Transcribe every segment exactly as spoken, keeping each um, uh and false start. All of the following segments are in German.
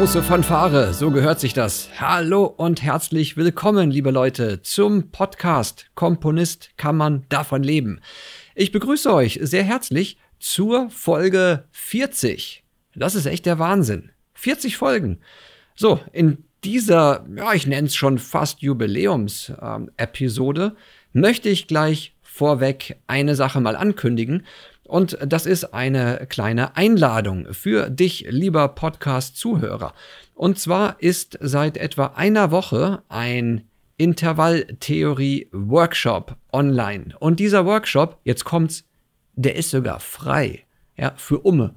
große Fanfare, so gehört sich das. Hallo und herzlich willkommen, liebe Leute, zum Podcast Komponist, kann man davon leben. Ich begrüße euch sehr herzlich zur Folge vierzig. Das ist echt der Wahnsinn. vierzig Folgen. So, in dieser, ja, ich nenne es schon fast Jubiläums-Episode, ähm, möchte ich gleich vorweg eine Sache mal ankündigen. Und das ist eine kleine Einladung für dich, lieber Podcast-Zuhörer. Und zwar ist seit etwa einer Woche ein Intervalltheorie-Workshop online. Und dieser Workshop, jetzt kommt's, der ist sogar frei. Ja, für Umme,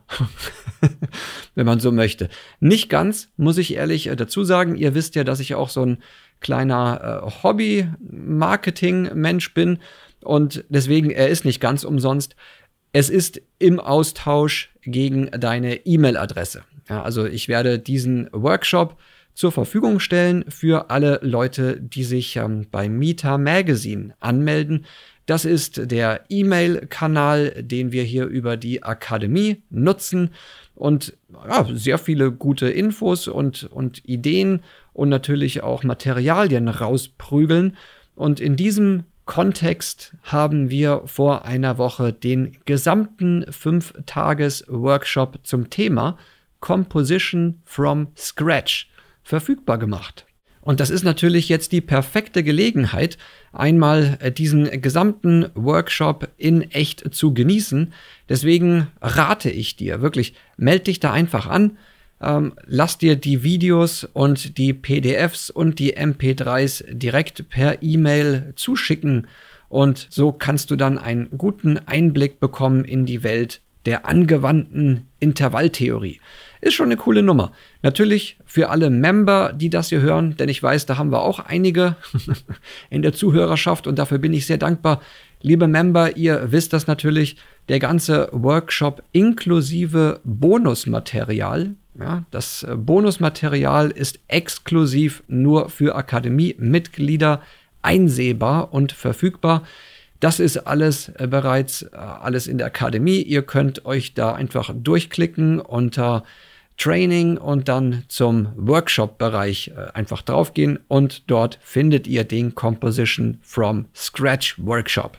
wenn man so möchte. Nicht ganz, muss ich ehrlich dazu sagen. Ihr wisst ja, dass ich auch so ein kleiner äh, Hobby-Marketing-Mensch bin. Und deswegen, er ist nicht ganz umsonst. Es ist im Austausch gegen deine E-Mail-Adresse. Ja, also ich werde diesen Workshop zur Verfügung stellen für alle Leute, die sich ähm, bei Mita Magazine anmelden. Das ist der E-Mail-Kanal, den wir hier über die Akademie nutzen. Und ja, sehr viele gute Infos und, und Ideen und natürlich auch Materialien rausprügeln. Und in diesem Kontext haben wir vor einer Woche den gesamten fünf Tages Workshop zum Thema Composition from Scratch verfügbar gemacht. Und das ist natürlich jetzt die perfekte Gelegenheit, einmal diesen gesamten Workshop in echt zu genießen. Deswegen rate ich dir wirklich, meld dich da einfach an. Ähm, lass dir die Videos und die P D Fs und die M P drei s direkt per E-Mail zuschicken. Und so kannst du dann einen guten Einblick bekommen in die Welt der angewandten Intervalltheorie. Ist schon eine coole Nummer. Natürlich für alle Member, die das hier hören, denn ich weiß, da haben wir auch einige in der Zuhörerschaft und dafür bin ich sehr dankbar. Liebe Member, ihr wisst das natürlich, der ganze Workshop inklusive Bonusmaterial. Ja, das Bonusmaterial ist exklusiv nur für Akademie-Mitglieder einsehbar und verfügbar. Das ist alles bereits alles in der Akademie. Ihr könnt euch da einfach durchklicken unter Training und dann zum Workshop-Bereich einfach draufgehen und dort findet ihr den Composition from Scratch Workshop.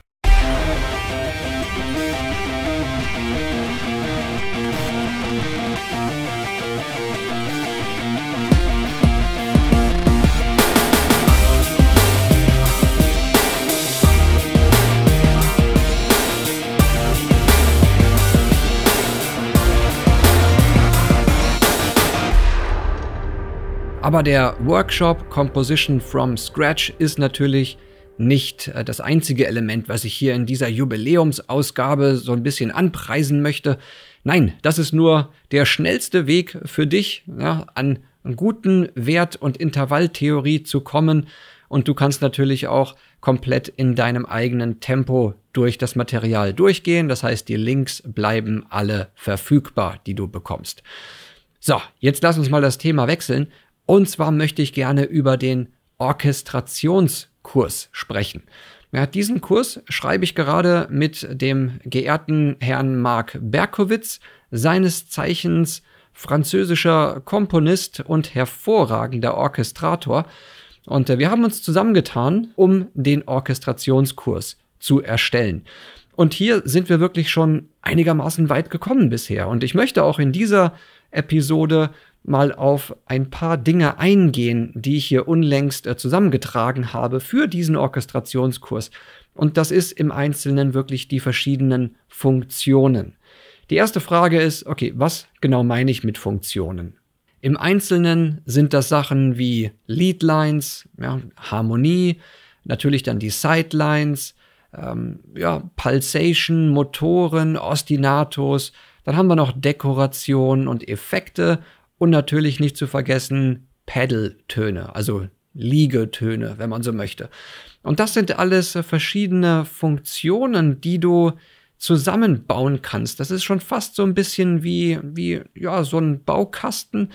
Aber der Workshop Composition from Scratch ist natürlich nicht das einzige Element, was ich hier in dieser Jubiläumsausgabe so ein bisschen anpreisen möchte. Nein, das ist nur der schnellste Weg für dich, ja, an einen guten Wert- und Intervalltheorie zu kommen. Und du kannst natürlich auch komplett in deinem eigenen Tempo durch das Material durchgehen. Das heißt, die Links bleiben alle verfügbar, die du bekommst. So, jetzt lass uns mal das Thema wechseln. Und zwar möchte ich gerne über den Orchestrationskurs sprechen. Ja, diesen Kurs schreibe ich gerade mit dem geehrten Herrn Marc Berkowitz, seines Zeichens französischer Komponist und hervorragender Orchestrator. Und wir haben uns zusammengetan, um den Orchestrationskurs zu erstellen. Und hier sind wir wirklich schon einigermaßen weit gekommen bisher. Und ich möchte auch in dieser Episode mal auf ein paar Dinge eingehen, die ich hier unlängst äh, zusammengetragen habe für diesen Orchestrationskurs. Und das ist im Einzelnen wirklich die verschiedenen Funktionen. Die erste Frage ist, okay, was genau meine ich mit Funktionen? Im Einzelnen sind das Sachen wie Leadlines, ja, Harmonie, natürlich dann die Sidelines, ähm, ja, Pulsation, Motoren, Ostinatos, dann haben wir noch Dekoration und Effekte. Und natürlich nicht zu vergessen Pedal-Töne, also Liegetöne, wenn man so möchte. Und das sind alles verschiedene Funktionen, die du zusammenbauen kannst. Das ist schon fast so ein bisschen wie, wie ja, so ein Baukasten.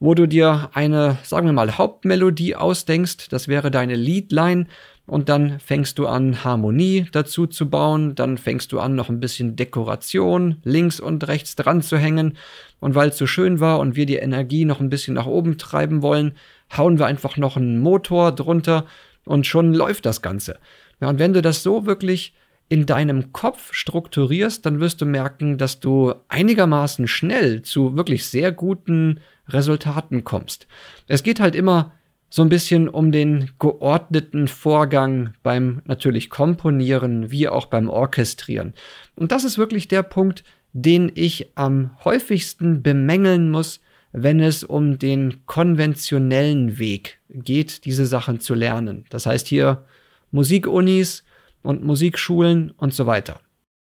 wo du dir eine, sagen wir mal, Hauptmelodie ausdenkst. Das wäre deine Leadline. Und dann fängst du an, Harmonie dazu zu bauen. Dann fängst du an, noch ein bisschen Dekoration links und rechts dran zu hängen. Und weil es so schön war und wir die Energie noch ein bisschen nach oben treiben wollen, hauen wir einfach noch einen Motor drunter und schon läuft das Ganze. Ja, und wenn du das so wirklich in deinem Kopf strukturierst, dann wirst du merken, dass du einigermaßen schnell zu wirklich sehr guten Resultaten kommst. Es geht halt immer so ein bisschen um den geordneten Vorgang beim natürlich Komponieren wie auch beim Orchestrieren. Und das ist wirklich der Punkt, den ich am häufigsten bemängeln muss, wenn es um den konventionellen Weg geht, diese Sachen zu lernen. Das heißt hier Musikunis und Musikschulen und so weiter.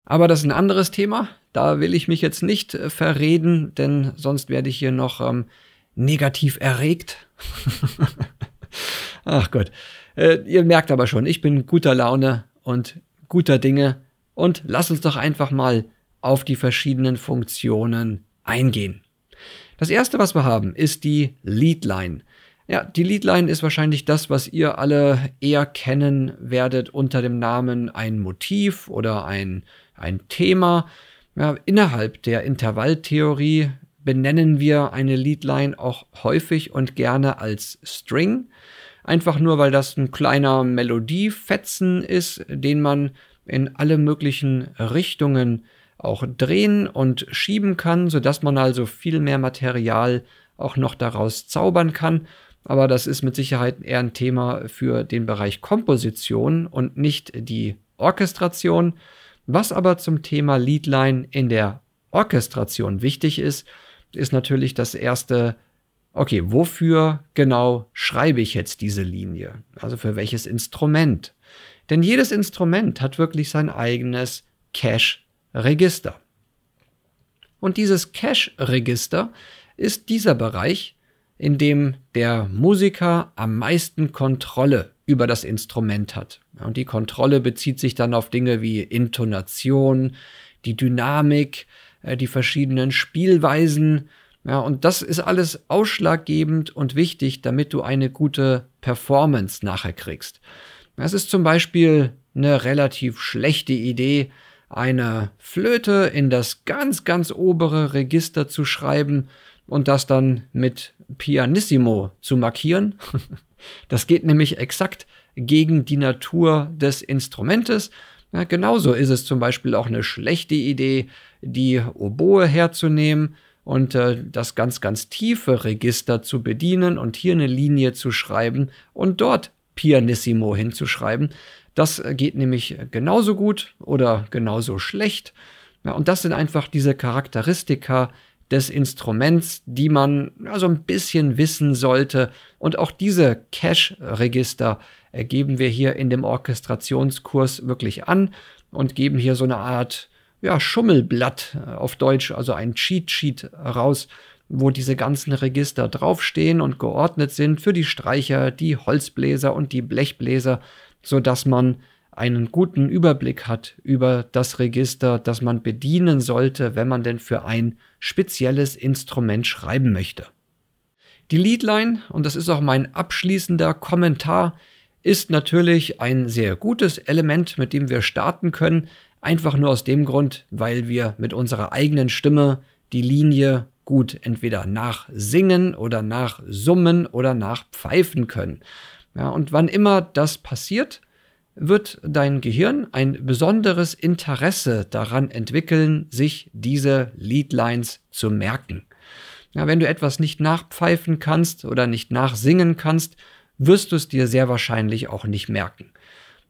Aber das ist ein anderes Thema. Da will ich mich jetzt nicht verreden, denn sonst werde ich hier noch ähm, negativ erregt. Ach Gott. Äh, ihr merkt aber schon, ich bin guter Laune und guter Dinge. Und lasst uns doch einfach mal auf die verschiedenen Funktionen eingehen. Das erste, was wir haben, ist die Leadline. Ja, die Leadline ist wahrscheinlich das, was ihr alle eher kennen werdet unter dem Namen ein Motiv oder ein, ein Thema. Ja, innerhalb der Intervalltheorie benennen wir eine Leadline auch häufig und gerne als String. Einfach nur, weil das ein kleiner Melodiefetzen ist, den man in alle möglichen Richtungen auch drehen und schieben kann, sodass man also viel mehr Material auch noch daraus zaubern kann. Aber das ist mit Sicherheit eher ein Thema für den Bereich Komposition und nicht die Orchestration. Was aber zum Thema Leadline in der Orchestration wichtig ist, ist natürlich das erste, okay, wofür genau schreibe ich jetzt diese Linie? Also für welches Instrument? Denn jedes Instrument hat wirklich sein eigenes Cache-Register. Und dieses Cache-Register ist dieser Bereich, in dem der Musiker am meisten Kontrolle über das Instrument hat. Und die Kontrolle bezieht sich dann auf Dinge wie Intonation, die Dynamik, die verschiedenen Spielweisen. Ja, und das ist alles ausschlaggebend und wichtig, damit du eine gute Performance nachher kriegst. Es ist zum Beispiel eine relativ schlechte Idee, eine Flöte in das ganz, ganz obere Register zu schreiben und das dann mit Pianissimo zu markieren. Das geht nämlich exakt gegen die Natur des Instrumentes. Ja, genauso ist es zum Beispiel auch eine schlechte Idee, die Oboe herzunehmen und äh, das ganz, ganz tiefe Register zu bedienen und hier eine Linie zu schreiben und dort Pianissimo hinzuschreiben. Das geht nämlich genauso gut oder genauso schlecht. Ja, und das sind einfach diese Charakteristika des Instruments, die man so also ein bisschen wissen sollte. Und auch diese Cache-Register geben wir hier in dem Orchestrationskurs wirklich an und geben hier so eine Art ja, Schummelblatt auf Deutsch, also ein Cheat-Sheet raus, wo diese ganzen Register draufstehen und geordnet sind für die Streicher, die Holzbläser und die Blechbläser, sodass man einen guten Überblick hat über das Register, das man bedienen sollte, wenn man denn für ein spezielles Instrument schreiben möchte. Die Leadline, und das ist auch mein abschließender Kommentar, ist natürlich ein sehr gutes Element, mit dem wir starten können, einfach nur aus dem Grund, weil wir mit unserer eigenen Stimme die Linie gut entweder nachsingen oder nachsummen oder nachpfeifen können. Ja, und wann immer das passiert, wird dein Gehirn ein besonderes Interesse daran entwickeln, sich diese Leadlines zu merken. Ja, wenn du etwas nicht nachpfeifen kannst oder nicht nachsingen kannst, wirst du es dir sehr wahrscheinlich auch nicht merken.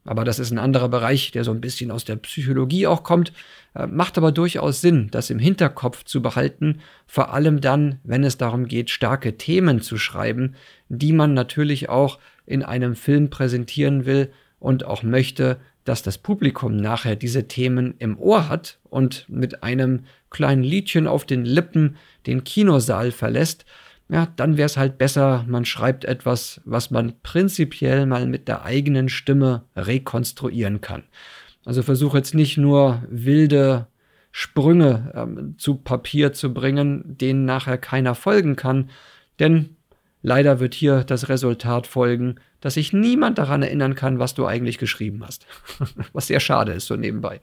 Aber das ist ein anderer Bereich, der so ein bisschen aus der Psychologie auch kommt, äh, macht aber durchaus Sinn, das im Hinterkopf zu behalten, vor allem dann, wenn es darum geht, starke Themen zu schreiben, die man natürlich auch in einem Film präsentieren will, und auch möchte, dass das Publikum nachher diese Themen im Ohr hat und mit einem kleinen Liedchen auf den Lippen den Kinosaal verlässt, ja, dann wäre es halt besser, man schreibt etwas, was man prinzipiell mal mit der eigenen Stimme rekonstruieren kann. Also versuche jetzt nicht nur wilde Sprünge ähm, zu Papier zu bringen, denen nachher keiner folgen kann, Denn leider wird hier das Resultat folgen, dass sich niemand daran erinnern kann, was du eigentlich geschrieben hast. Was sehr schade ist, so nebenbei.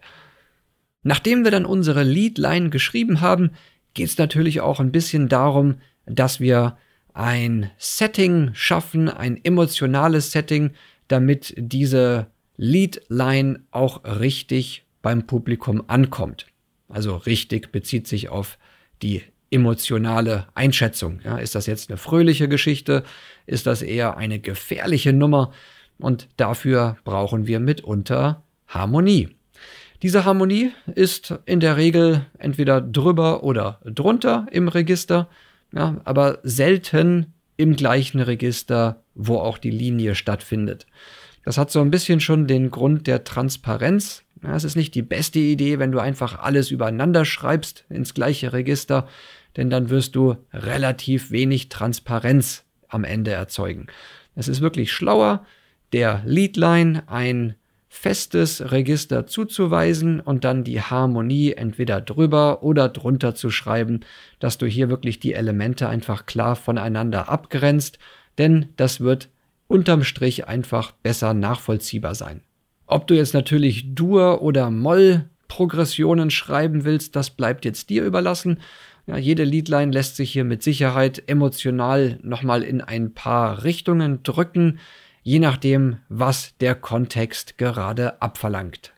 Nachdem wir dann unsere Leadline geschrieben haben, geht es natürlich auch ein bisschen darum, dass wir ein Setting schaffen, ein emotionales Setting, damit diese Leadline auch richtig beim Publikum ankommt. Also richtig bezieht sich auf die emotionale Einschätzung. Ja, ist das jetzt eine fröhliche Geschichte? Ist das eher eine gefährliche Nummer? Und dafür brauchen wir mitunter Harmonie. Diese Harmonie ist in der Regel entweder drüber oder drunter im Register, ja, aber selten im gleichen Register, wo auch die Linie stattfindet. Das hat so ein bisschen schon den Grund der Transparenz. Ja, es ist nicht die beste Idee, wenn du einfach alles übereinander schreibst ins gleiche Register, denn dann wirst du relativ wenig Transparenz am Ende erzeugen. Es ist wirklich schlauer, der Leadline ein festes Register zuzuweisen und dann die Harmonie entweder drüber oder drunter zu schreiben, dass du hier wirklich die Elemente einfach klar voneinander abgrenzt, denn das wird unterm Strich einfach besser nachvollziehbar sein. Ob du jetzt natürlich Dur- oder Moll-Progressionen schreiben willst, das bleibt jetzt dir überlassen. Ja, jede Leadline lässt sich hier mit Sicherheit emotional nochmal in ein paar Richtungen drücken, je nachdem, was der Kontext gerade abverlangt.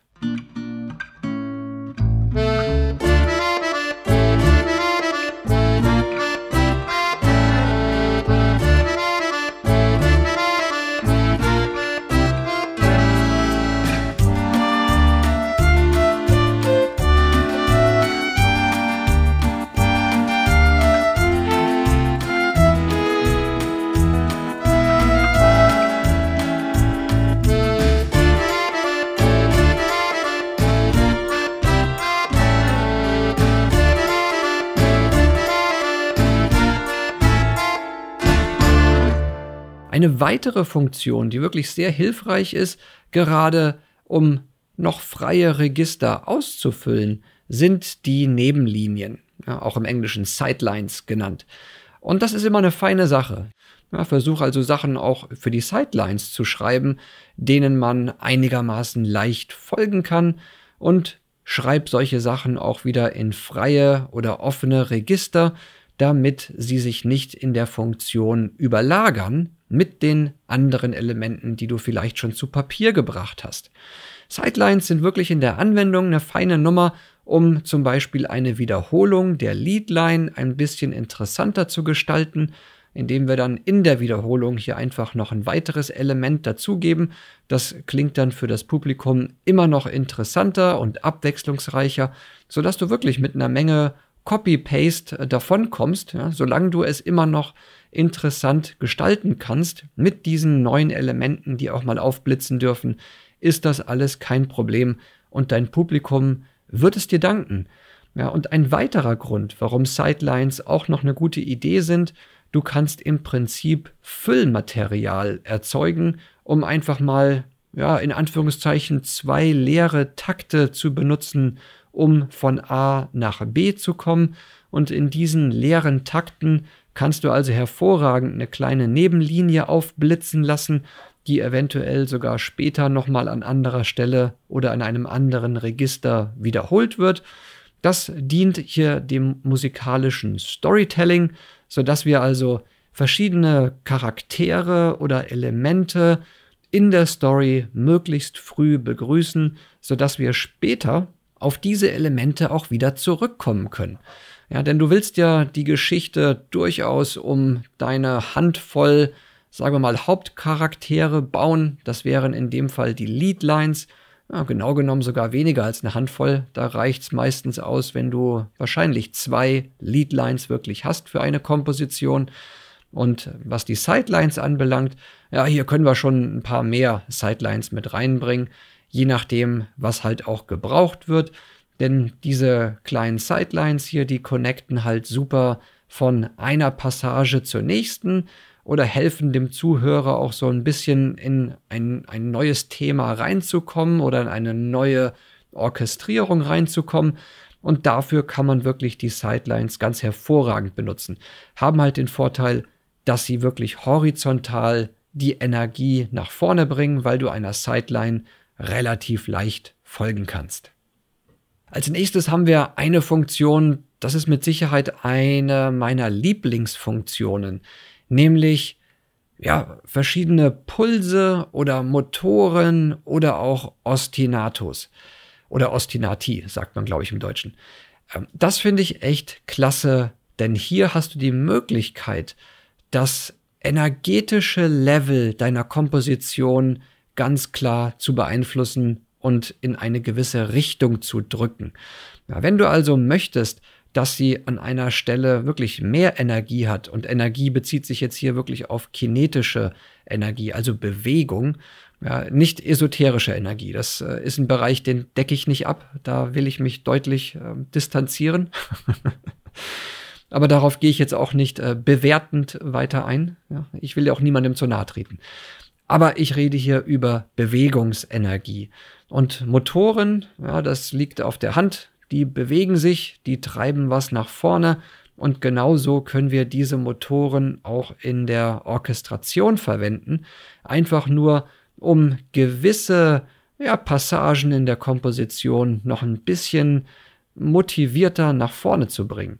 Eine weitere Funktion, die wirklich sehr hilfreich ist, gerade um noch freie Register auszufüllen, sind die Nebenlinien, ja, auch im Englischen Sidelines genannt. Und das ist immer eine feine Sache. Ja, versuch also Sachen auch für die Sidelines zu schreiben, denen man einigermaßen leicht folgen kann, und schreib solche Sachen auch wieder in freie oder offene Register, damit sie sich nicht in der Funktion überlagern mit den anderen Elementen, die du vielleicht schon zu Papier gebracht hast. Sidelines sind wirklich in der Anwendung eine feine Nummer, um zum Beispiel eine Wiederholung der Leadline ein bisschen interessanter zu gestalten, indem wir dann in der Wiederholung hier einfach noch ein weiteres Element dazugeben. Das klingt dann für das Publikum immer noch interessanter und abwechslungsreicher, sodass du wirklich mit einer Menge Copy-Paste davonkommst, ja, solange du es immer noch interessant gestalten kannst mit diesen neuen Elementen, die auch mal aufblitzen dürfen, ist das alles kein Problem und dein Publikum wird es dir danken. Ja, und ein weiterer Grund, warum Sidelines auch noch eine gute Idee sind: du kannst im Prinzip Füllmaterial erzeugen, um einfach mal, ja, in Anführungszeichen zwei leere Takte zu benutzen, um von A nach B zu kommen, und in diesen leeren Takten kannst du also hervorragend eine kleine Nebenlinie aufblitzen lassen, die eventuell sogar später nochmal an anderer Stelle oder an einem anderen Register wiederholt wird. Das dient hier dem musikalischen Storytelling, sodass wir also verschiedene Charaktere oder Elemente in der Story möglichst früh begrüßen, sodass wir später auf diese Elemente auch wieder zurückkommen können. Ja, denn du willst ja die Geschichte durchaus um deine Handvoll, sagen wir mal, Hauptcharaktere bauen. Das wären in dem Fall die Leadlines. Ja, genau genommen sogar weniger als eine Handvoll. Da reicht es meistens aus, wenn du wahrscheinlich zwei Leadlines wirklich hast für eine Komposition. Und was die Sidelines anbelangt, ja, hier können wir schon ein paar mehr Sidelines mit reinbringen, je nachdem, was halt auch gebraucht wird. Denn diese kleinen Sidelines hier, die connecten halt super von einer Passage zur nächsten oder helfen dem Zuhörer auch so ein bisschen in ein, ein neues Thema reinzukommen oder in eine neue Orchestrierung reinzukommen. Und dafür kann man wirklich die Sidelines ganz hervorragend benutzen. Haben halt den Vorteil, dass sie wirklich horizontal die Energie nach vorne bringen, weil du einer Sideline relativ leicht folgen kannst. Als nächstes haben wir eine Funktion, das ist mit Sicherheit eine meiner Lieblingsfunktionen, nämlich ja, verschiedene Pulse oder Motoren oder auch Ostinatos oder Ostinati, sagt man, glaube ich, im Deutschen. Das finde ich echt klasse, denn hier hast du die Möglichkeit, das energetische Level deiner Komposition ganz klar zu beeinflussen und in eine gewisse Richtung zu drücken. Ja, wenn du also möchtest, dass sie an einer Stelle wirklich mehr Energie hat, und Energie bezieht sich jetzt hier wirklich auf kinetische Energie, also Bewegung, ja, nicht esoterische Energie. Das äh, ist ein Bereich, den decke ich nicht ab, da will ich mich deutlich äh, distanzieren. Aber darauf gehe ich jetzt auch nicht äh, bewertend weiter ein. Ja, ich will ja auch niemandem zu nahe treten. Aber ich rede hier über Bewegungsenergie. Und Motoren, ja, das liegt auf der Hand, die bewegen sich, die treiben was nach vorne. Und genauso können wir diese Motoren auch in der Orchestration verwenden. Einfach nur, um gewisse ja, Passagen in der Komposition noch ein bisschen motivierter nach vorne zu bringen.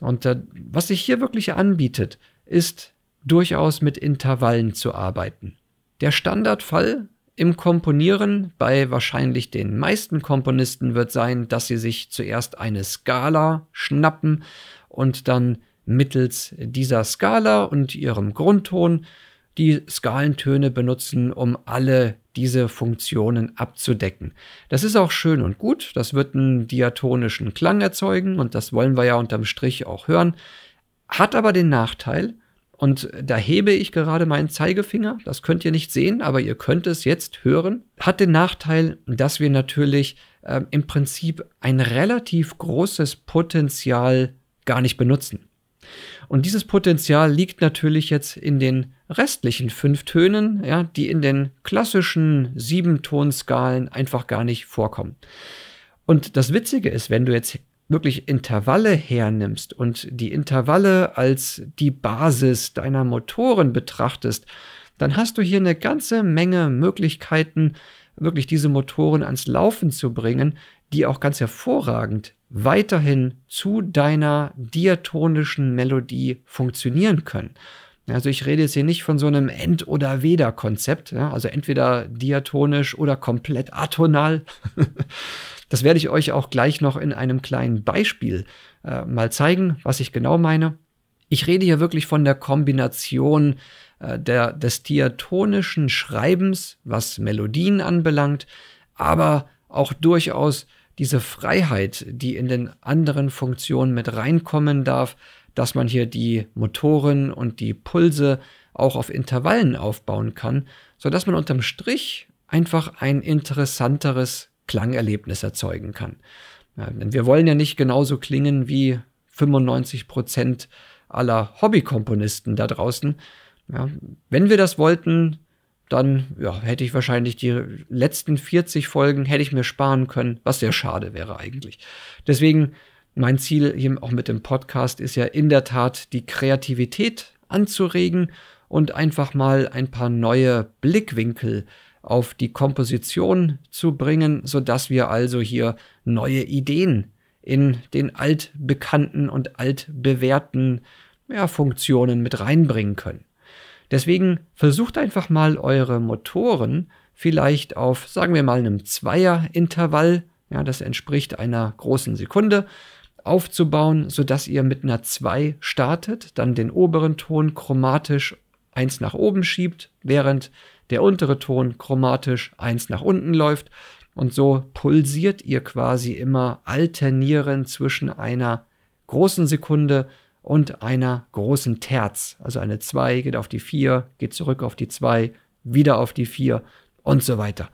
Und äh, was sich hier wirklich anbietet, ist durchaus mit Intervallen zu arbeiten. Der Standardfall im Komponieren bei wahrscheinlich den meisten Komponisten wird sein, dass sie sich zuerst eine Skala schnappen und dann mittels dieser Skala und ihrem Grundton die Skalentöne benutzen, um alle diese Funktionen abzudecken. Das ist auch schön und gut, das wird einen diatonischen Klang erzeugen und das wollen wir ja unterm Strich auch hören, hat aber den Nachteil, und da hebe ich gerade meinen Zeigefinger, das könnt ihr nicht sehen, aber ihr könnt es jetzt hören, hat den Nachteil, dass wir natürlich äh, im Prinzip ein relativ großes Potenzial gar nicht benutzen. Und dieses Potenzial liegt natürlich jetzt in den restlichen fünf Tönen, ja, die in den klassischen Siebentonskalen einfach gar nicht vorkommen. Und das Witzige ist, wenn du jetzt wirklich Intervalle hernimmst und die Intervalle als die Basis deiner Motoren betrachtest, dann hast du hier eine ganze Menge Möglichkeiten, wirklich diese Motoren ans Laufen zu bringen, die auch ganz hervorragend weiterhin zu deiner diatonischen Melodie funktionieren können. Also ich rede jetzt hier nicht von so einem End- oder Weder-Konzept, ja, also entweder diatonisch oder komplett atonal. Das werde ich euch auch gleich noch in einem kleinen Beispiel äh, mal zeigen, was ich genau meine. Ich rede hier wirklich von der Kombination äh, der, des diatonischen Schreibens, was Melodien anbelangt, aber auch durchaus diese Freiheit, die in den anderen Funktionen mit reinkommen darf, dass man hier die Motoren und die Pulse auch auf Intervallen aufbauen kann, sodass man unterm Strich einfach ein interessanteres Klangerlebnis erzeugen kann. Ja, denn wir wollen ja nicht genauso klingen wie fünfundneunzig Prozent aller Hobbykomponisten da draußen. Ja, wenn wir das wollten, dann ja, hätte ich wahrscheinlich die letzten vierzig Folgen hätte ich mir sparen können, was sehr schade wäre eigentlich. Deswegen, mein Ziel hier auch mit dem Podcast ist ja in der Tat, die Kreativität anzuregen und einfach mal ein paar neue Blickwinkel auf die Komposition zu bringen, sodass wir also hier neue Ideen in den altbekannten und altbewährten ja, Funktionen mit reinbringen können. Deswegen versucht einfach mal eure Motoren vielleicht auf, sagen wir mal, einem Zweier-Intervall, ja, das entspricht einer großen Sekunde, aufzubauen, sodass ihr mit einer zwei startet, dann den oberen Ton chromatisch eins nach oben schiebt, während der untere Ton chromatisch eins nach unten läuft, und so pulsiert ihr quasi immer alternierend zwischen einer großen Sekunde und einer großen Terz. Also eine zwei geht auf die vier, geht zurück auf die zwei, wieder auf die vier und so weiter.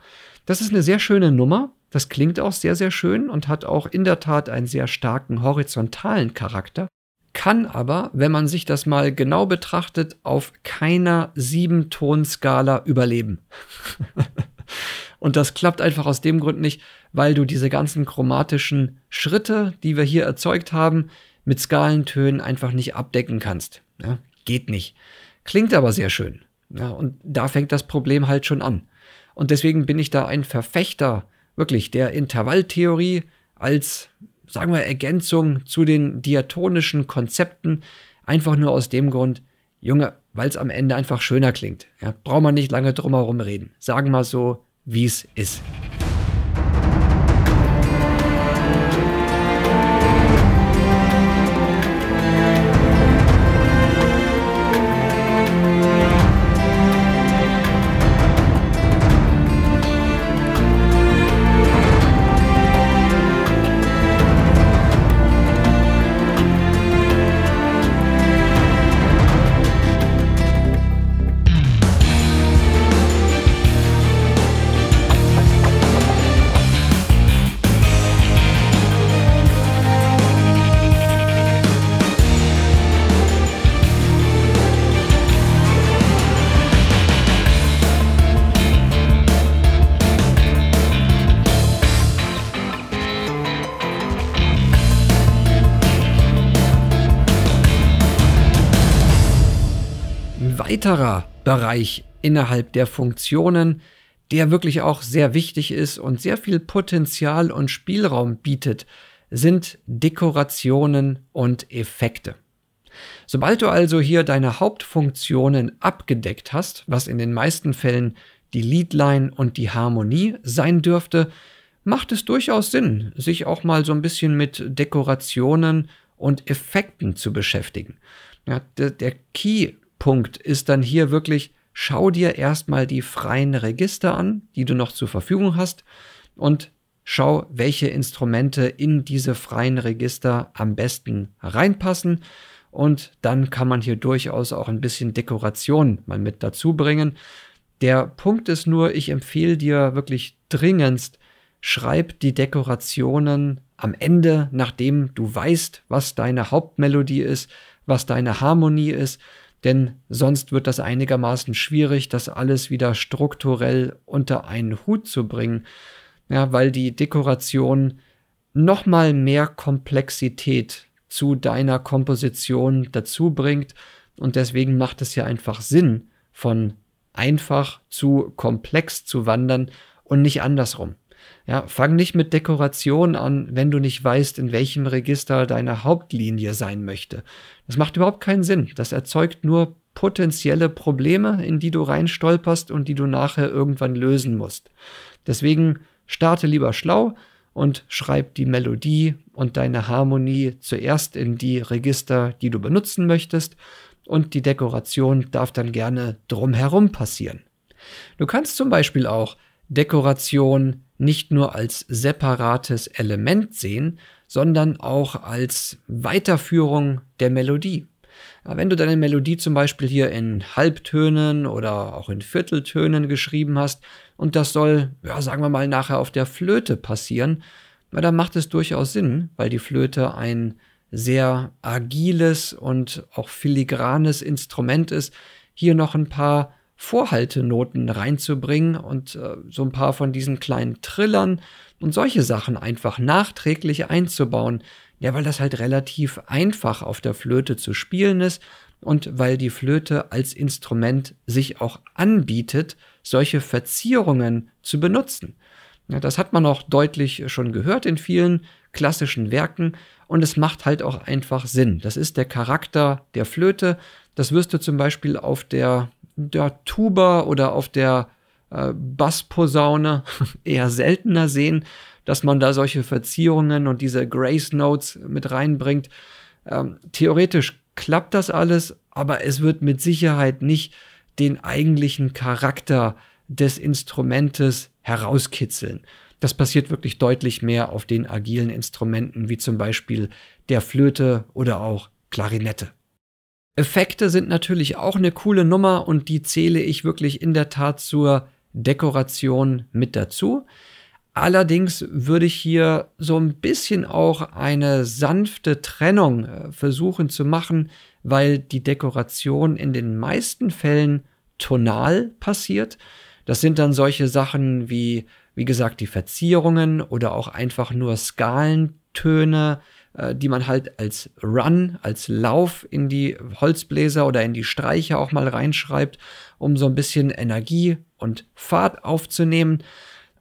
Das ist eine sehr schöne Nummer, das klingt auch sehr, sehr schön und hat auch in der Tat einen sehr starken horizontalen Charakter. Kann aber, wenn man sich das mal genau betrachtet, auf keiner Siebentonskala überleben. Und das klappt einfach aus dem Grund nicht, weil du diese ganzen chromatischen Schritte, die wir hier erzeugt haben, mit Skalentönen einfach nicht abdecken kannst. Ja? geht nicht. Klingt aber sehr schön. Ja, und da fängt das Problem halt schon an. Und deswegen bin ich da ein Verfechter, wirklich, der Intervalltheorie als, sagen wir, Ergänzung zu den diatonischen Konzepten, einfach nur aus dem Grund, Junge, weil es am Ende einfach schöner klingt. Ja, braucht man nicht lange drum herum reden. Sagen wir so, wie es ist. Weiterer Bereich innerhalb der Funktionen, der wirklich auch sehr wichtig ist und sehr viel Potenzial und Spielraum bietet, sind Dekorationen und Effekte. Sobald du also hier deine Hauptfunktionen abgedeckt hast, was in den meisten Fällen die Leadline und die Harmonie sein dürfte, macht es durchaus Sinn, sich auch mal so ein bisschen mit Dekorationen und Effekten zu beschäftigen. Ja, der, der Key Punkt ist dann hier wirklich, schau dir erstmal die freien Register an, die du noch zur Verfügung hast, und schau, welche Instrumente in diese freien Register am besten reinpassen, und dann kann man hier durchaus auch ein bisschen Dekoration mal mit dazu bringen. Der Punkt ist nur, ich empfehle dir wirklich dringendst, schreib die Dekorationen am Ende, nachdem du weißt, was deine Hauptmelodie ist, was deine Harmonie ist, denn sonst wird das einigermaßen schwierig, das alles wieder strukturell unter einen Hut zu bringen, ja, weil die Dekoration nochmal mehr Komplexität zu deiner Komposition dazu bringt, und deswegen macht es ja einfach Sinn, von einfach zu komplex zu wandern und nicht andersrum. Ja, fang nicht mit Dekoration an, wenn du nicht weißt, in welchem Register deine Hauptlinie sein möchte. Das macht überhaupt keinen Sinn. Das erzeugt nur potenzielle Probleme, in die du reinstolperst und die du nachher irgendwann lösen musst. Deswegen starte lieber schlau und schreib die Melodie und deine Harmonie zuerst in die Register, die du benutzen möchtest, und die Dekoration darf dann gerne drumherum passieren. Du kannst zum Beispiel auch Dekoration nicht nur als separates Element sehen, sondern auch als Weiterführung der Melodie. Wenn du deine Melodie zum Beispiel hier in Halbtönen oder auch in Vierteltönen geschrieben hast und das soll, ja, sagen wir mal, nachher auf der Flöte passieren, na, dann macht es durchaus Sinn, weil die Flöte ein sehr agiles und auch filigranes Instrument ist, hier noch ein paar Vorhaltenoten reinzubringen und äh, so ein paar von diesen kleinen Trillern und solche Sachen einfach nachträglich einzubauen. Ja, weil das halt relativ einfach auf der Flöte zu spielen ist und weil die Flöte als Instrument sich auch anbietet, solche Verzierungen zu benutzen. Ja, das hat man auch deutlich schon gehört in vielen klassischen Werken und es macht halt auch einfach Sinn. Das ist der Charakter der Flöte. Das wirst du zum Beispiel auf der der Tuba oder auf der äh, Bassposaune eher seltener sehen, dass man da solche Verzierungen und diese Grace Notes mit reinbringt. Ähm, theoretisch klappt das alles, aber es wird mit Sicherheit nicht den eigentlichen Charakter des Instrumentes herauskitzeln. Das passiert wirklich deutlich mehr auf den agilen Instrumenten, wie zum Beispiel der Flöte oder auch Klarinette. Effekte sind natürlich auch eine coole Nummer und die zähle ich wirklich in der Tat zur Dekoration mit dazu. Allerdings würde ich hier so ein bisschen auch eine sanfte Trennung versuchen zu machen, weil die Dekoration in den meisten Fällen tonal passiert. Das sind dann solche Sachen wie, wie gesagt, die Verzierungen oder auch einfach nur Skalentöne, äh, die man halt als Run, als Lauf in die Holzbläser oder in die Streicher auch mal reinschreibt, um so ein bisschen Energie und Fahrt aufzunehmen.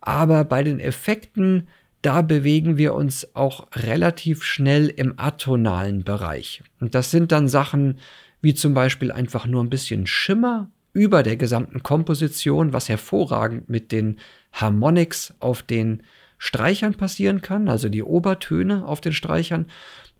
Aber bei den Effekten, da bewegen wir uns auch relativ schnell im atonalen Bereich. Und das sind dann Sachen wie zum Beispiel einfach nur ein bisschen Schimmer über der gesamten Komposition, was hervorragend mit den Harmonics auf den Streichern passieren kann, also die Obertöne auf den Streichern.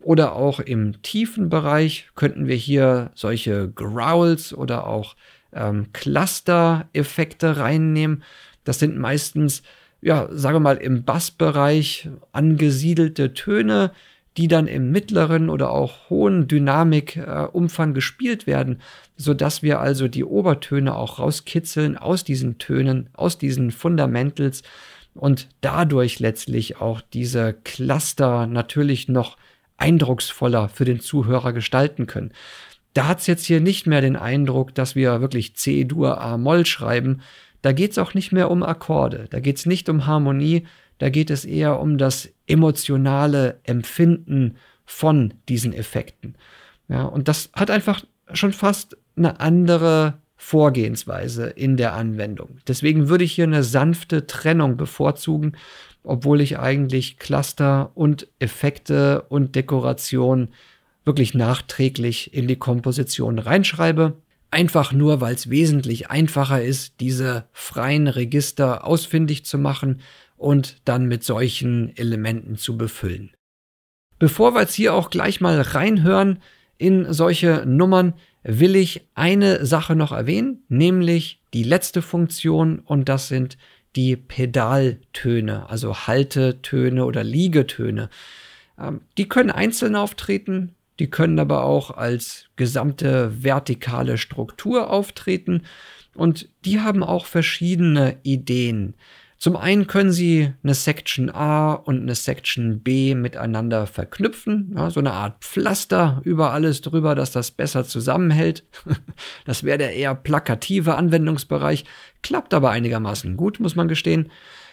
Oder auch im tiefen Bereich könnten wir hier solche Growls oder auch ähm, Cluster-Effekte reinnehmen. Das sind meistens, ja, sagen wir mal, im Bassbereich angesiedelte Töne, die dann im mittleren oder auch hohen Dynamikumfang äh, gespielt werden, sodass wir also die Obertöne auch rauskitzeln aus diesen Tönen, aus diesen Fundamentals und dadurch letztlich auch diese Cluster natürlich noch eindrucksvoller für den Zuhörer gestalten können. Da hat es jetzt hier nicht mehr den Eindruck, dass wir wirklich C-Dur, A-Moll schreiben. Da geht es auch nicht mehr um Akkorde, da geht es nicht um Harmonie, da geht es eher um das emotionale Empfinden von diesen Effekten. Ja, und das hat einfach schon fast eine andere Vorgehensweise in der Anwendung. Deswegen würde ich hier eine sanfte Trennung bevorzugen, obwohl ich eigentlich Cluster und Effekte und Dekoration wirklich nachträglich in die Komposition reinschreibe. Einfach nur, weil es wesentlich einfacher ist, diese freien Register ausfindig zu machen und dann mit solchen Elementen zu befüllen. Bevor wir jetzt hier auch gleich mal reinhören in solche Nummern, will ich eine Sache noch erwähnen, nämlich die letzte Funktion, und das sind die Pedaltöne, also Haltetöne oder Liegetöne. Ähm, die können einzeln auftreten, die können aber auch als gesamte vertikale Struktur auftreten und die haben auch verschiedene Ideen. Zum einen können sie eine Section A und eine Section B miteinander verknüpfen, ja, so eine Art Pflaster über alles drüber, dass das besser zusammenhält. Das wäre der eher plakative Anwendungsbereich, klappt aber einigermaßen gut, muss man gestehen.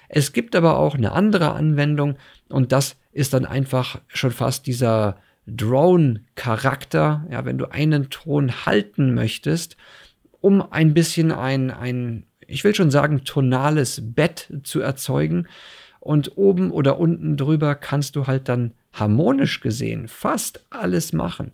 Es gibt aber auch eine andere Anwendung und das ist dann einfach schon fast dieser Drone-Charakter, ja, wenn du einen Ton halten möchtest, um ein bisschen ein, ein ich will schon sagen, tonales Bett zu erzeugen. Und oben oder unten drüber kannst du halt dann harmonisch gesehen fast alles machen.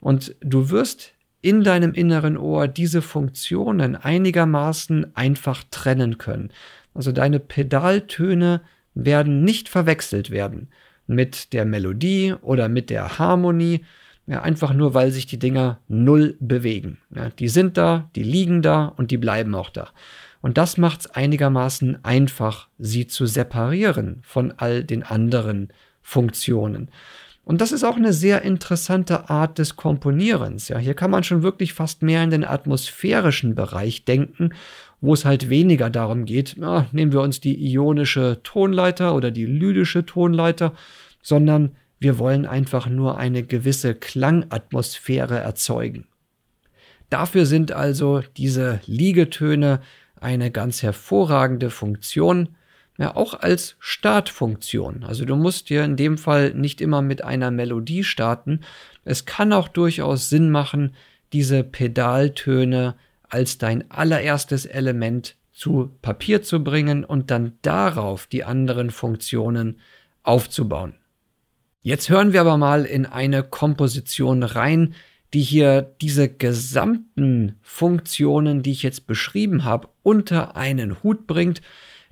Und du wirst in deinem inneren Ohr diese Funktionen einigermaßen einfach trennen können. Also deine Pedaltöne werden nicht verwechselt werden mit der Melodie oder mit der Harmonie. Ja, einfach nur, weil sich die Dinger null bewegen. Ja, die sind da, die liegen da und die bleiben auch da. Und das macht es einigermaßen einfach, sie zu separieren von all den anderen Funktionen. Und das ist auch eine sehr interessante Art des Komponierens. Ja, hier kann man schon wirklich fast mehr in den atmosphärischen Bereich denken, wo es halt weniger darum geht, na, nehmen wir uns die ionische Tonleiter oder die lydische Tonleiter, sondern wir wollen einfach nur eine gewisse Klangatmosphäre erzeugen. Dafür sind also diese Liegetöne eine ganz hervorragende Funktion, ja, auch als Startfunktion. Also du musst hier in dem Fall nicht immer mit einer Melodie starten. Es kann auch durchaus Sinn machen, diese Pedaltöne als dein allererstes Element zu Papier zu bringen und dann darauf die anderen Funktionen aufzubauen. Jetzt hören wir aber mal in eine Komposition rein, die hier diese gesamten Funktionen, die ich jetzt beschrieben habe, unter einen Hut bringt.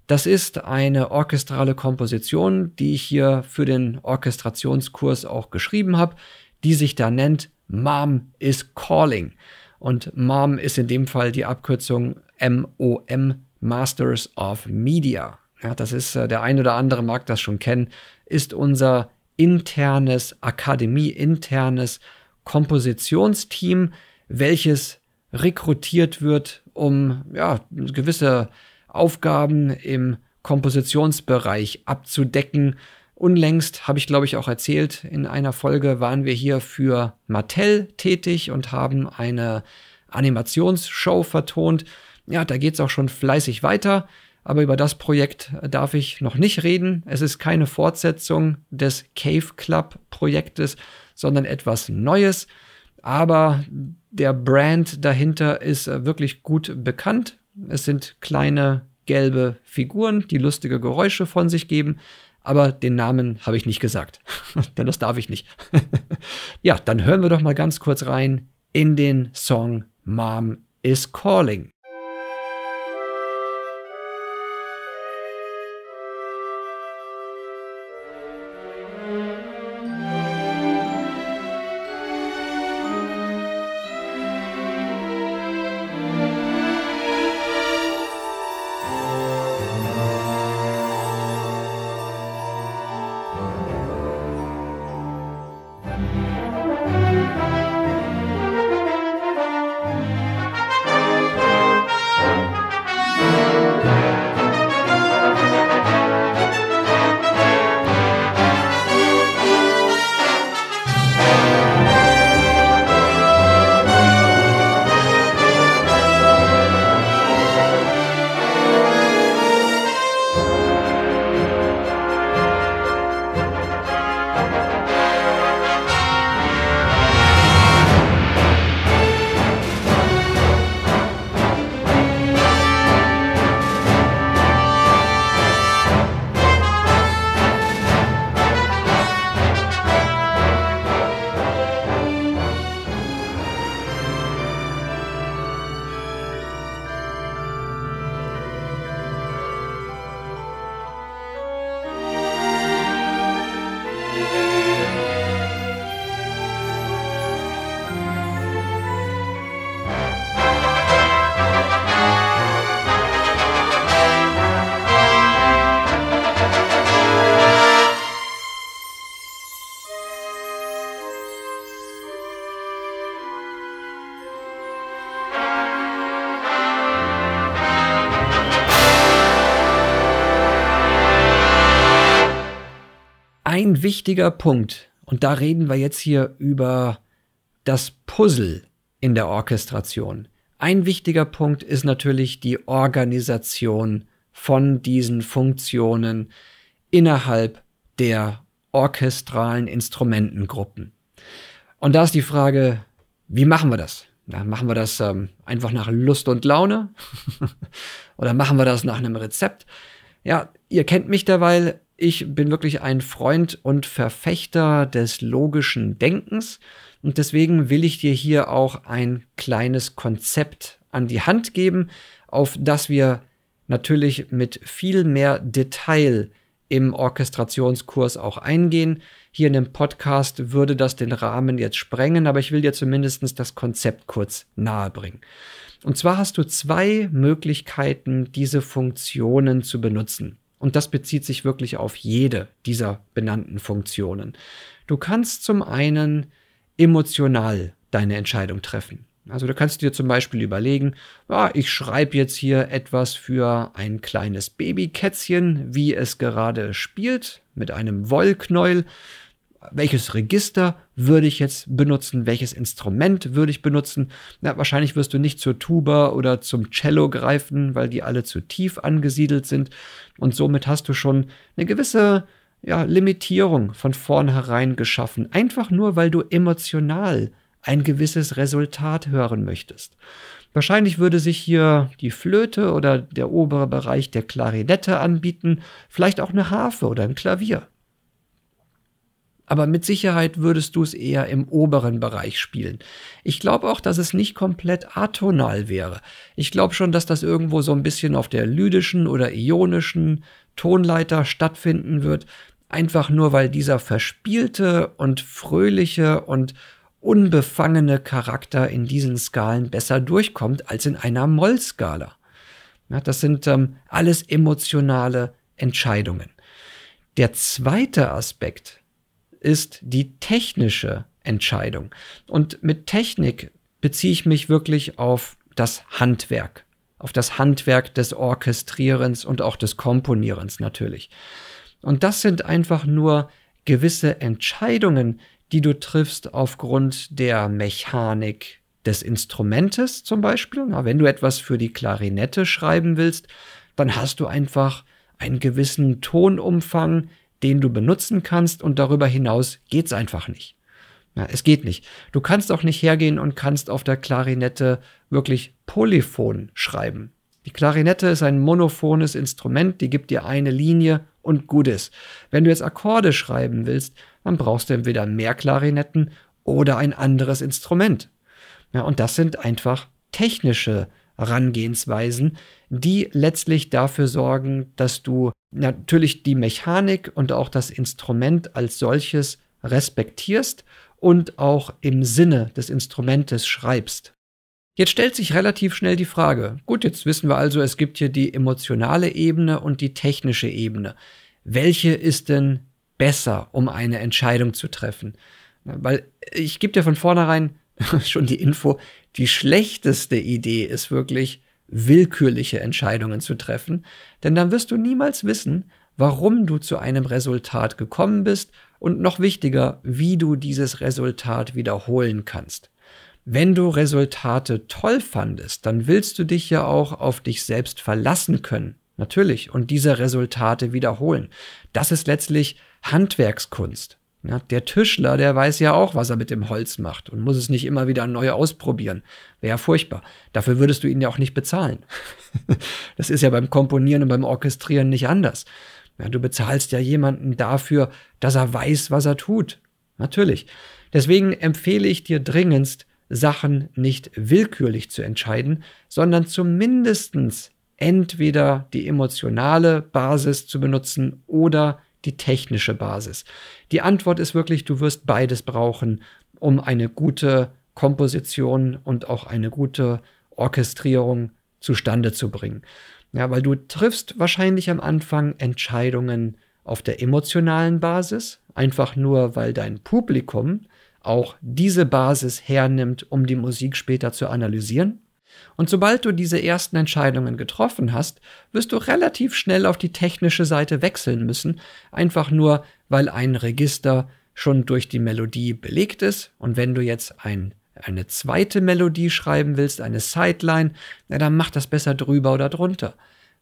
Das ist eine orchestrale Komposition, die ich hier für den Orchestrationskurs auch geschrieben habe, die sich da nennt Mom is Calling. Und Mom ist in dem Fall die Abkürzung M O M, Masters of Media. Ja, das ist, der ein oder andere mag das schon kennen, ist unser internes, akademie-internes Kompositionsteam, welches rekrutiert wird, um ja, gewisse Aufgaben im Kompositionsbereich abzudecken. Unlängst, habe ich glaube ich auch erzählt, in einer Folge waren wir hier für Mattel tätig und haben eine Animationsshow vertont. Ja, da geht es auch schon fleißig weiter. aber über das Projekt darf ich noch nicht reden. Es ist keine Fortsetzung des Cave Club Projektes, sondern etwas Neues. Aber der Brand dahinter ist wirklich gut bekannt. Es sind kleine gelbe Figuren, die lustige Geräusche von sich geben. Aber den Namen habe ich nicht gesagt, denn das darf ich nicht. Ja, dann hören wir doch mal ganz kurz rein in den Song Mom is Calling. Ein wichtiger Punkt, und da reden wir jetzt hier über das Puzzle in der Orchestration. Ein wichtiger Punkt ist natürlich die Organisation von diesen Funktionen innerhalb der orchestralen Instrumentengruppen. Und da ist die Frage, wie machen wir das? Na, machen wir das ähm, einfach nach Lust und Laune? Oder machen wir das nach einem Rezept? Ja, ihr kennt mich derweil. Ich bin wirklich ein Freund und Verfechter des logischen Denkens und deswegen will ich dir hier auch ein kleines Konzept an die Hand geben, auf das wir natürlich mit viel mehr Detail im Orchestrationskurs auch eingehen. Hier in dem Podcast würde das den Rahmen jetzt sprengen, aber ich will dir zumindest das Konzept kurz nahebringen. Und zwar hast du zwei Möglichkeiten, diese Funktionen zu benutzen. Und das bezieht sich wirklich auf jede dieser benannten Funktionen. Du kannst zum einen emotional deine Entscheidung treffen. Also du kannst dir zum Beispiel überlegen, ja, ich schreibe jetzt hier etwas für ein kleines Babykätzchen, wie es gerade spielt, mit einem Wollknäuel. Welches Register würde ich jetzt benutzen? Welches Instrument würde ich benutzen? Na, wahrscheinlich wirst du nicht zur Tuba oder zum Cello greifen, weil die alle zu tief angesiedelt sind. Und somit hast du schon eine gewisse, ja, Limitierung von vornherein geschaffen. Einfach nur, weil du emotional ein gewisses Resultat hören möchtest. Wahrscheinlich würde sich hier die Flöte oder der obere Bereich der Klarinette anbieten. Vielleicht auch eine Harfe oder ein Klavier. Aber mit Sicherheit würdest du es eher im oberen Bereich spielen. Ich glaube auch, dass es nicht komplett atonal wäre. Ich glaube schon, dass das irgendwo so ein bisschen auf der lydischen oder ionischen Tonleiter stattfinden wird. Einfach nur, weil dieser verspielte und fröhliche und unbefangene Charakter in diesen Skalen besser durchkommt als in einer Mollskala. Ja, das sind ähm, alles emotionale Entscheidungen. Der zweite Aspekt ist die technische Entscheidung. Und mit Technik beziehe ich mich wirklich auf das Handwerk, auf das Handwerk des Orchestrierens und auch des Komponierens natürlich. Und das sind einfach nur gewisse Entscheidungen, die du triffst aufgrund der Mechanik des Instrumentes zum Beispiel. Na, wenn du etwas für die Klarinette schreiben willst, dann hast du einfach einen gewissen Tonumfang, den du benutzen kannst, und darüber hinaus geht's einfach nicht. Ja, es geht nicht. Du kannst auch nicht hergehen und kannst auf der Klarinette wirklich polyphon schreiben. Die Klarinette ist ein monophones Instrument, die gibt dir eine Linie und gut ist. Wenn du jetzt Akkorde schreiben willst, dann brauchst du entweder mehr Klarinetten oder ein anderes Instrument. Ja, und das sind einfach technische Herangehensweisen, die letztlich dafür sorgen, dass du natürlich die Mechanik und auch das Instrument als solches respektierst und auch im Sinne des Instrumentes schreibst. Jetzt stellt sich relativ schnell die Frage, gut, jetzt wissen wir also, es gibt hier die emotionale Ebene und die technische Ebene. Welche ist denn besser, um eine Entscheidung zu treffen? Weil ich gebe dir von vornherein schon die Info, die schlechteste Idee ist wirklich, willkürliche Entscheidungen zu treffen, denn dann wirst du niemals wissen, warum du zu einem Resultat gekommen bist und noch wichtiger, wie du dieses Resultat wiederholen kannst. Wenn du Resultate toll fandest, dann willst du dich ja auch auf dich selbst verlassen können, natürlich, und diese Resultate wiederholen. Das ist letztlich Handwerkskunst. Ja, der Tischler, der weiß ja auch, was er mit dem Holz macht und muss es nicht immer wieder neu ausprobieren. Wäre ja furchtbar. Dafür würdest du ihn ja auch nicht bezahlen. Das ist ja beim Komponieren und beim Orchestrieren nicht anders. Ja, du bezahlst ja jemanden dafür, dass er weiß, was er tut. Natürlich. Deswegen empfehle ich dir dringendst, Sachen nicht willkürlich zu entscheiden, sondern zumindestens entweder die emotionale Basis zu benutzen oder die technische Basis. Die Antwort ist wirklich, du wirst beides brauchen, um eine gute Komposition und auch eine gute Orchestrierung zustande zu bringen. Ja, weil du triffst wahrscheinlich am Anfang Entscheidungen auf der emotionalen Basis, einfach nur, weil dein Publikum auch diese Basis hernimmt, um die Musik später zu analysieren. Und sobald du diese ersten Entscheidungen getroffen hast, wirst du relativ schnell auf die technische Seite wechseln müssen, einfach nur, weil ein Register schon durch die Melodie belegt ist. Und wenn du jetzt ein, eine zweite Melodie schreiben willst, eine Sideline, na, dann mach das besser drüber oder drunter.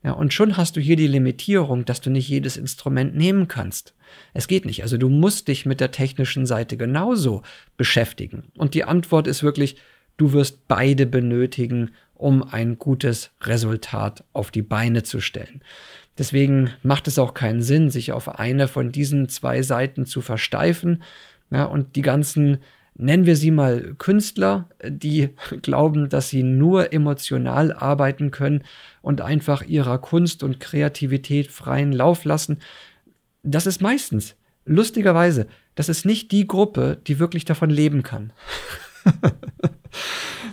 Ja, und schon hast du hier die Limitierung, dass du nicht jedes Instrument nehmen kannst. Es geht nicht. Also du musst dich mit der technischen Seite genauso beschäftigen. Und die Antwort ist wirklich, du wirst beide benötigen, um ein gutes Resultat auf die Beine zu stellen. Deswegen macht es auch keinen Sinn, sich auf eine von diesen zwei Seiten zu versteifen. Ja, und die ganzen, nennen wir sie mal Künstler, die glauben, dass sie nur emotional arbeiten können und einfach ihrer Kunst und Kreativität freien Lauf lassen. Das ist meistens, lustigerweise, das ist nicht die Gruppe, die wirklich davon leben kann.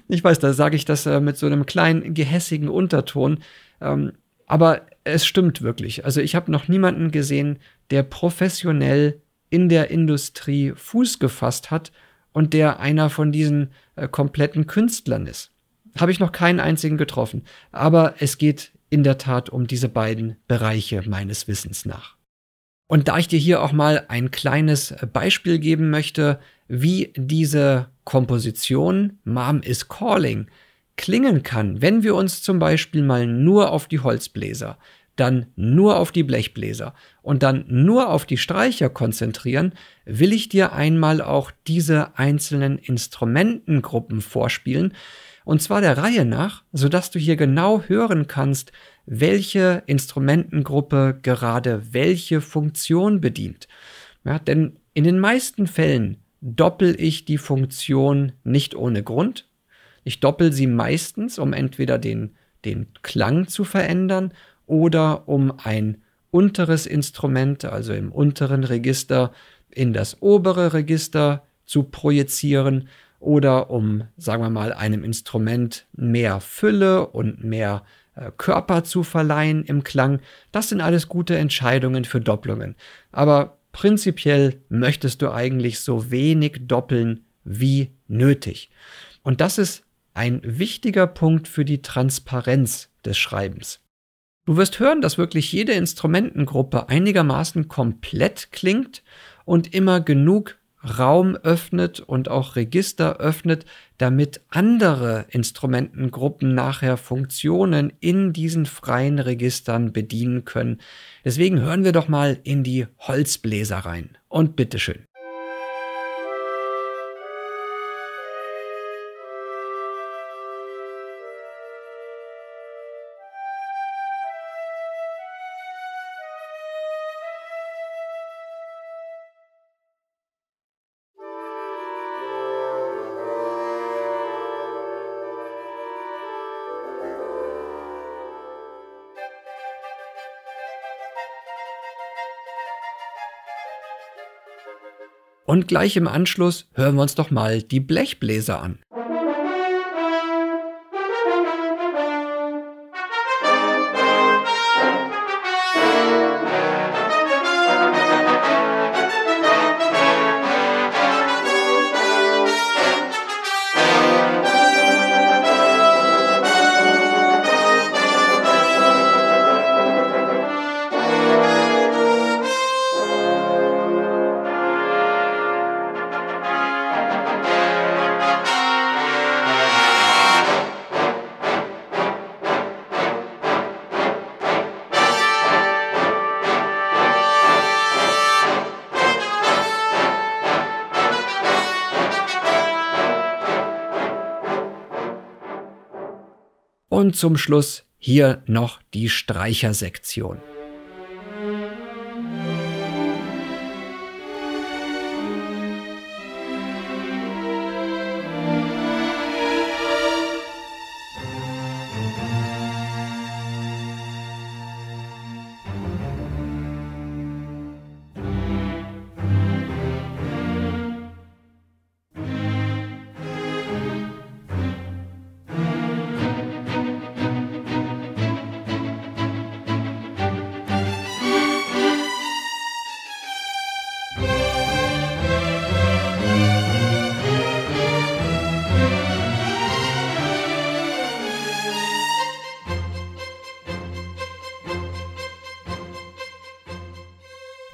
Ich weiß, da sage ich das äh, mit so einem kleinen gehässigen Unterton, ähm, aber es stimmt wirklich. Also ich habe noch niemanden gesehen, der professionell in der Industrie Fuß gefasst hat und der einer von diesen äh, kompletten Künstlern ist. Habe ich noch keinen einzigen getroffen, aber es geht in der Tat um diese beiden Bereiche meines Wissens nach. Und da ich dir hier auch mal ein kleines Beispiel geben möchte, wie diese Komposition Mom is Calling klingen kann, wenn wir uns zum Beispiel mal nur auf die Holzbläser, dann nur auf die Blechbläser und dann nur auf die Streicher konzentrieren, will ich dir einmal auch diese einzelnen Instrumentengruppen vorspielen, und zwar der Reihe nach, sodass du hier genau hören kannst, welche Instrumentengruppe gerade welche Funktion bedient. Ja, denn in den meisten Fällen doppel ich die Funktion nicht ohne Grund. Ich doppel sie meistens, um entweder den, den Klang zu verändern oder um ein unteres Instrument, also im unteren Register, in das obere Register zu projizieren oder um, sagen wir mal, einem Instrument mehr Fülle und mehr äh, Körper zu verleihen im Klang. Das sind alles gute Entscheidungen für Doppelungen. Aber prinzipiell möchtest du eigentlich so wenig doppeln wie nötig. Und das ist ein wichtiger Punkt für die Transparenz des Schreibens. Du wirst hören, dass wirklich jede Instrumentengruppe einigermaßen komplett klingt und immer genug Raum öffnet und auch Register öffnet, damit andere Instrumentengruppen nachher Funktionen in diesen freien Registern bedienen können. Deswegen hören wir doch mal in die Holzbläser rein. Und bitteschön. Und gleich im Anschluss hören wir uns doch mal die Blechbläser an. Und zum Schluss hier noch die Streichersektion.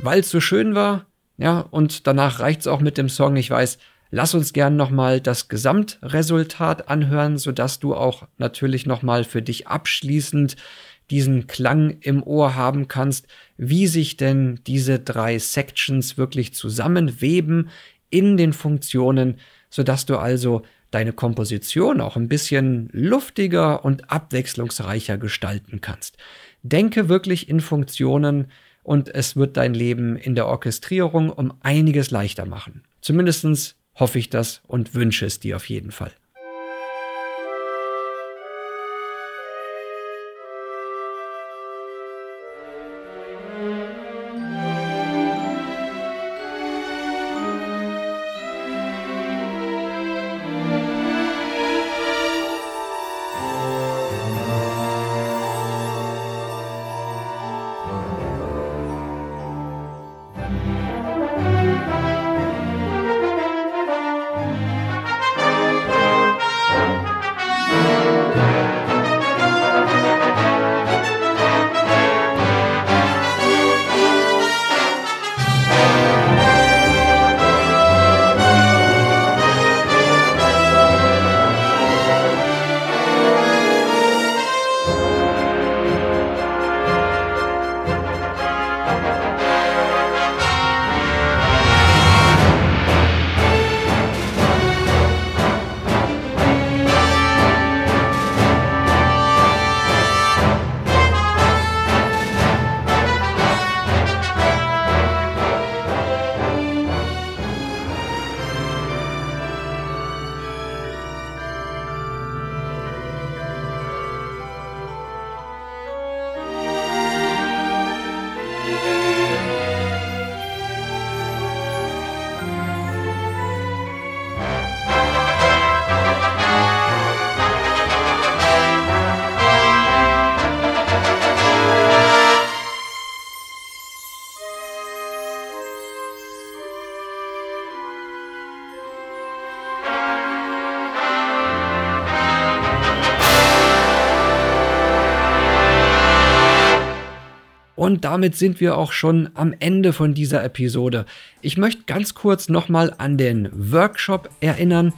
Weil es so schön war, ja, und danach reicht's auch mit dem Song, ich weiß, lass uns gern nochmal das Gesamtresultat anhören, sodass du auch natürlich nochmal für dich abschließend diesen Klang im Ohr haben kannst, wie sich denn diese drei Sections wirklich zusammenweben in den Funktionen, sodass du also deine Komposition auch ein bisschen luftiger und abwechslungsreicher gestalten kannst. Denke wirklich in Funktionen, und es wird dein Leben in der Orchestrierung um einiges leichter machen. Zumindest hoffe ich das und wünsche es dir auf jeden Fall. Thank you. Und damit sind wir auch schon am Ende von dieser Episode. Ich möchte ganz kurz nochmal an den Workshop erinnern.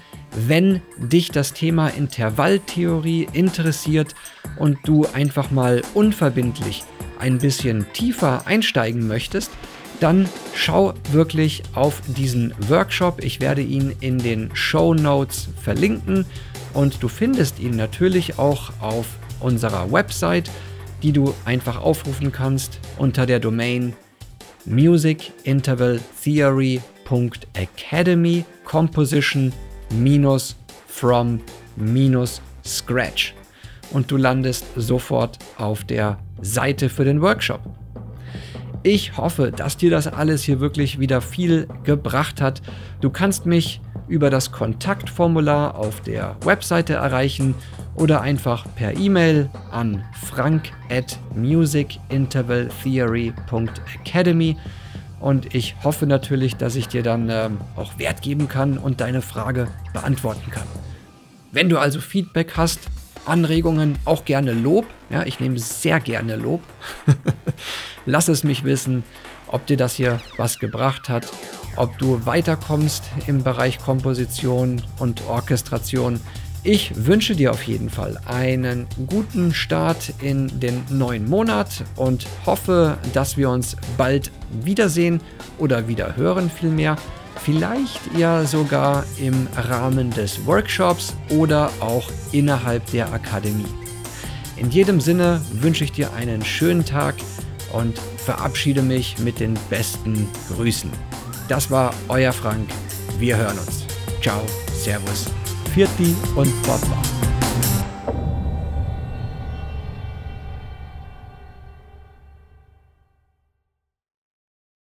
Wenn dich das Thema Intervalltheorie interessiert und du einfach mal unverbindlich ein bisschen tiefer einsteigen möchtest, dann schau wirklich auf diesen Workshop. Ich werde ihn in den Shownotes verlinken und du findest ihn natürlich auch auf unserer Website, die du einfach aufrufen kannst unter der Domain music interval theory dot academy Composition from Scratch und du landest sofort auf der Seite für den Workshop. Ich hoffe, dass dir das alles hier wirklich wieder viel gebracht hat. Du kannst mich über das Kontaktformular auf der Webseite erreichen oder einfach per E-Mail an frank at music interval theory dot academy und ich hoffe natürlich, dass ich dir dann ähm, auch Wert geben kann und deine Frage beantworten kann. Wenn du also Feedback hast, Anregungen, auch gerne Lob, ja, ich nehme sehr gerne Lob, lass es mich wissen, ob dir das hier was gebracht hat, ob du weiterkommst im Bereich Komposition und Orchestration. Ich wünsche dir auf jeden Fall einen guten Start in den neuen Monat und hoffe, dass wir uns bald wiedersehen oder wieder hören vielmehr. Vielleicht ja sogar im Rahmen des Workshops oder auch innerhalb der Akademie. In jedem Sinne wünsche ich dir einen schönen Tag und verabschiede mich mit den besten Grüßen. Das war euer Frank. Wir hören uns. Ciao, Servus. Pfiat und Baba.